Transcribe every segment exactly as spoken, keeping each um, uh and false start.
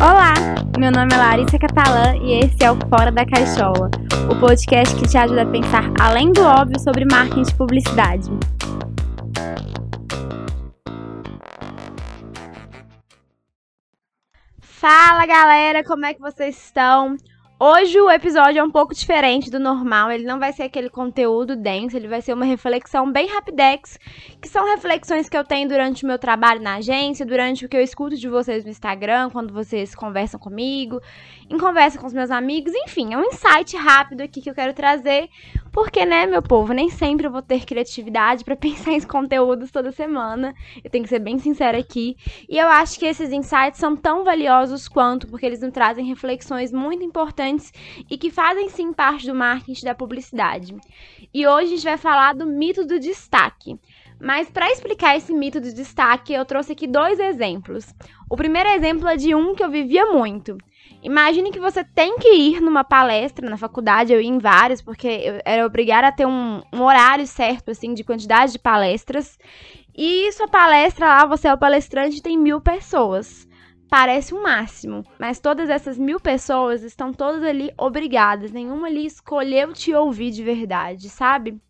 Olá, meu nome é Larissa Catalã e esse é o Fora da Caixola, o podcast que te ajuda a pensar além do óbvio sobre marketing de publicidade. Fala galera, como é que vocês estão? Hoje o episódio é um pouco diferente do normal, ele não vai ser aquele conteúdo denso, ele vai ser uma reflexão bem rapidex, que são reflexões que eu tenho durante o meu trabalho na agência, durante o que eu escuto de vocês no Instagram, quando vocês conversam comigo, em conversa com os meus amigos, enfim, é um insight rápido aqui que eu quero trazer, porque, né, meu povo, nem sempre eu vou ter criatividade pra pensar em conteúdos toda semana, eu tenho que ser bem sincera aqui, e eu acho que esses insights são tão valiosos quanto, porque eles nos trazem reflexões muito importantes e que fazem sim parte do marketing da publicidade. E hoje a gente vai falar do mito do destaque. Mas para explicar esse mito do destaque, eu trouxe aqui dois exemplos. O primeiro exemplo é de um que eu vivia muito. Imagine que você tem que ir numa palestra, na faculdade eu ia em vários, porque eu era obrigada a ter um, um horário certo, assim, de quantidade de palestras. E sua palestra lá, você é o palestrante, tem mil pessoas. Parece um máximo, mas todas essas mil pessoas estão todas ali obrigadas, nenhuma ali escolheu te ouvir de verdade, sabe?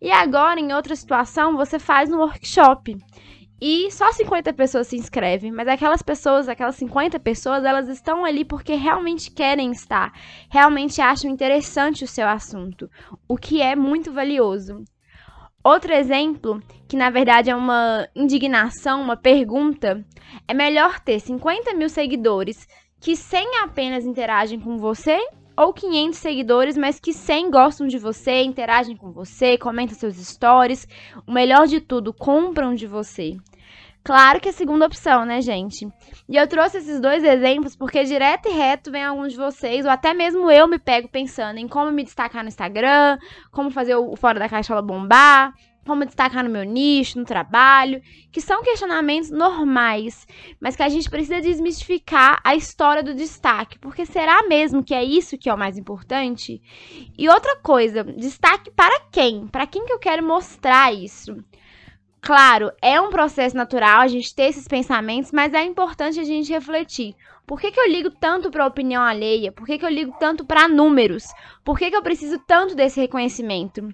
E agora, em outra situação, você faz um workshop e só cinquenta pessoas se inscrevem, mas aquelas pessoas, aquelas cinquenta pessoas, elas estão ali porque realmente querem estar, realmente acham interessante o seu assunto, o que é muito valioso. Outro exemplo, que na verdade é uma indignação, uma pergunta, é melhor ter cinquenta mil seguidores que cem apenas interagem com você ou quinhentos seguidores, mas que cem gostam de você, interagem com você, comentam seus stories, o melhor de tudo, compram de você. Claro que é a segunda opção, né, gente? E eu trouxe esses dois exemplos porque direto e reto vem alguns de vocês, ou até mesmo eu me pego pensando em como me destacar no Instagram, como fazer o Fora da Caixola bombar, como destacar no meu nicho, no trabalho, que são questionamentos normais, mas que a gente precisa desmistificar a história do destaque, porque será mesmo que é isso que é o mais importante? E outra coisa, destaque para quem? Para quem que eu quero mostrar isso? Claro, é um processo natural a gente ter esses pensamentos, mas é importante a gente refletir. Por que que eu ligo tanto para a opinião alheia? Por que que eu ligo tanto para números? Por que que eu preciso tanto desse reconhecimento?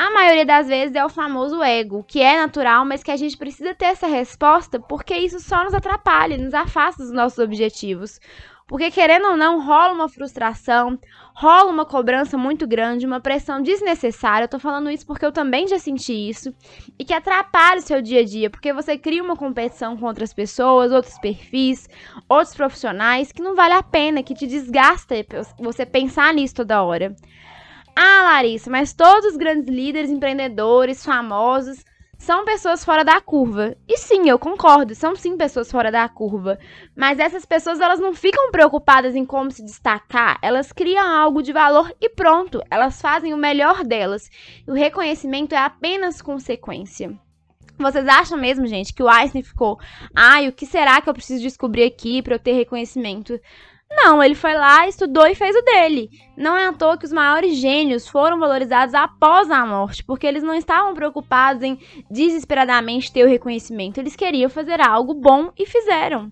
A maioria das vezes é o famoso ego, que é natural, mas que a gente precisa ter essa resposta porque isso só nos atrapalha, nos afasta dos nossos objetivos. Porque, querendo ou não, rola uma frustração, rola uma cobrança muito grande, uma pressão desnecessária. Eu tô falando isso porque eu também já senti isso. E que atrapalha o seu dia a dia, porque você cria uma competição com outras pessoas, outros perfis, outros profissionais, que não vale a pena, que te desgasta você pensar nisso toda hora. Ah, Larissa, mas todos os grandes líderes, empreendedores, famosos, são pessoas fora da curva. E sim, eu concordo, são sim pessoas fora da curva. Mas essas pessoas, elas não ficam preocupadas em como se destacar. Elas criam algo de valor e pronto. Elas fazem o melhor delas. E o reconhecimento é apenas consequência. Vocês acham mesmo, gente, que o Einstein ficou... Ai, o que será que eu preciso descobrir aqui para eu ter reconhecimento? Não, ele foi lá, estudou e fez o dele. Não é à toa que os maiores gênios foram valorizados após a morte, porque eles não estavam preocupados em desesperadamente ter o reconhecimento. Eles queriam fazer algo bom e fizeram.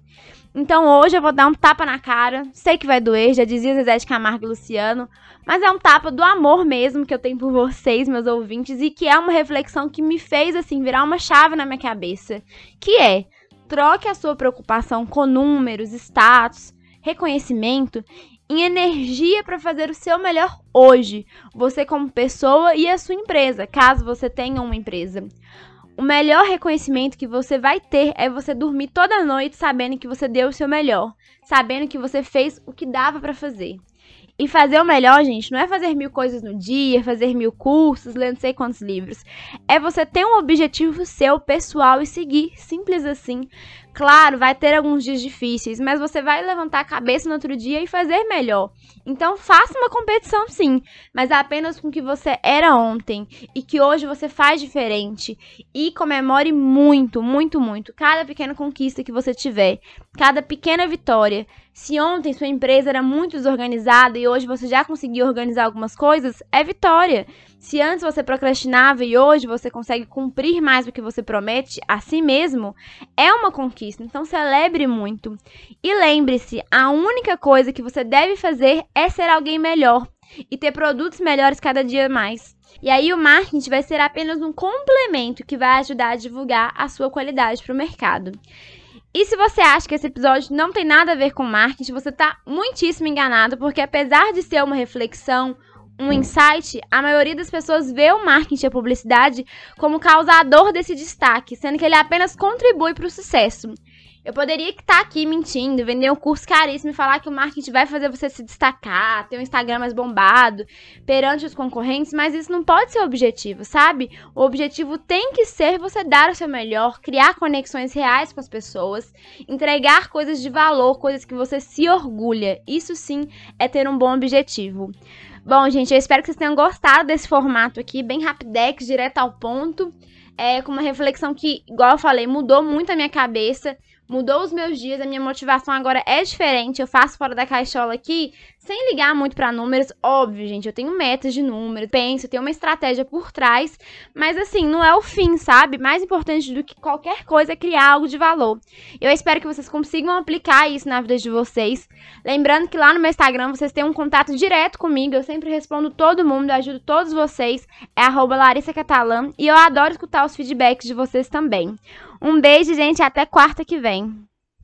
Então hoje eu vou dar um tapa na cara, sei que vai doer, já dizia Zezé de Camargo e Luciano, mas é um tapa do amor mesmo que eu tenho por vocês, meus ouvintes, e que é uma reflexão que me fez assim virar uma chave na minha cabeça, que é, troque a sua preocupação com números, status, reconhecimento e energia para fazer o seu melhor hoje, você como pessoa e a sua empresa, caso você tenha uma empresa. O melhor reconhecimento que você vai ter é você dormir toda noite sabendo que você deu o seu melhor, sabendo que você fez o que dava para fazer. E fazer o melhor, gente, não é fazer mil coisas no dia, fazer mil cursos, ler não sei quantos livros. É você ter um objetivo seu, pessoal, e seguir, simples assim. Claro, vai ter alguns dias difíceis, mas você vai levantar a cabeça no outro dia e fazer melhor. Então, faça uma competição sim, mas apenas com o que você era ontem e que hoje você faz diferente. E comemore muito, muito, muito cada pequena conquista que você tiver, cada pequena vitória. Se ontem sua empresa era muito desorganizada e hoje você já conseguiu organizar algumas coisas, é vitória. Se antes você procrastinava e hoje você consegue cumprir mais o que você promete a si mesmo, é uma conquista, então celebre muito. E lembre-se, a única coisa que você deve fazer é ser alguém melhor e ter produtos melhores cada dia mais. E aí o marketing vai ser apenas um complemento que vai ajudar a divulgar a sua qualidade para o mercado. E se você acha que esse episódio não tem nada a ver com marketing, você está muitíssimo enganado, porque apesar de ser uma reflexão, um insight, a maioria das pessoas vê o marketing e a publicidade como causador desse destaque, sendo que ele apenas contribui para o sucesso. Eu poderia estar aqui mentindo, vender um curso caríssimo e falar que o marketing vai fazer você se destacar, ter um Instagram mais bombado perante os concorrentes, mas isso não pode ser o objetivo, sabe? O objetivo tem que ser você dar o seu melhor, criar conexões reais com as pessoas, entregar coisas de valor, coisas que você se orgulha. Isso sim é ter um bom objetivo. Bom, gente, eu espero que vocês tenham gostado desse formato aqui, bem rapidex, direto ao ponto, é, com uma reflexão que, igual eu falei, mudou muito a minha cabeça, mudou os meus dias, a minha motivação agora é diferente, eu faço fora da caixola aqui, sem ligar muito pra números, óbvio, gente, eu tenho metas de números, penso, eu tenho uma estratégia por trás, mas assim, não é o fim, sabe? Mais importante do que qualquer coisa é criar algo de valor. Eu espero que vocês consigam aplicar isso na vida de vocês. Lembrando que lá no meu Instagram vocês têm um contato direto comigo, eu sempre respondo todo mundo, eu ajudo todos vocês, é arroba Larissa Catalã, e eu adoro escutar os feedbacks de vocês também. Um beijo, gente, até quarta que vem.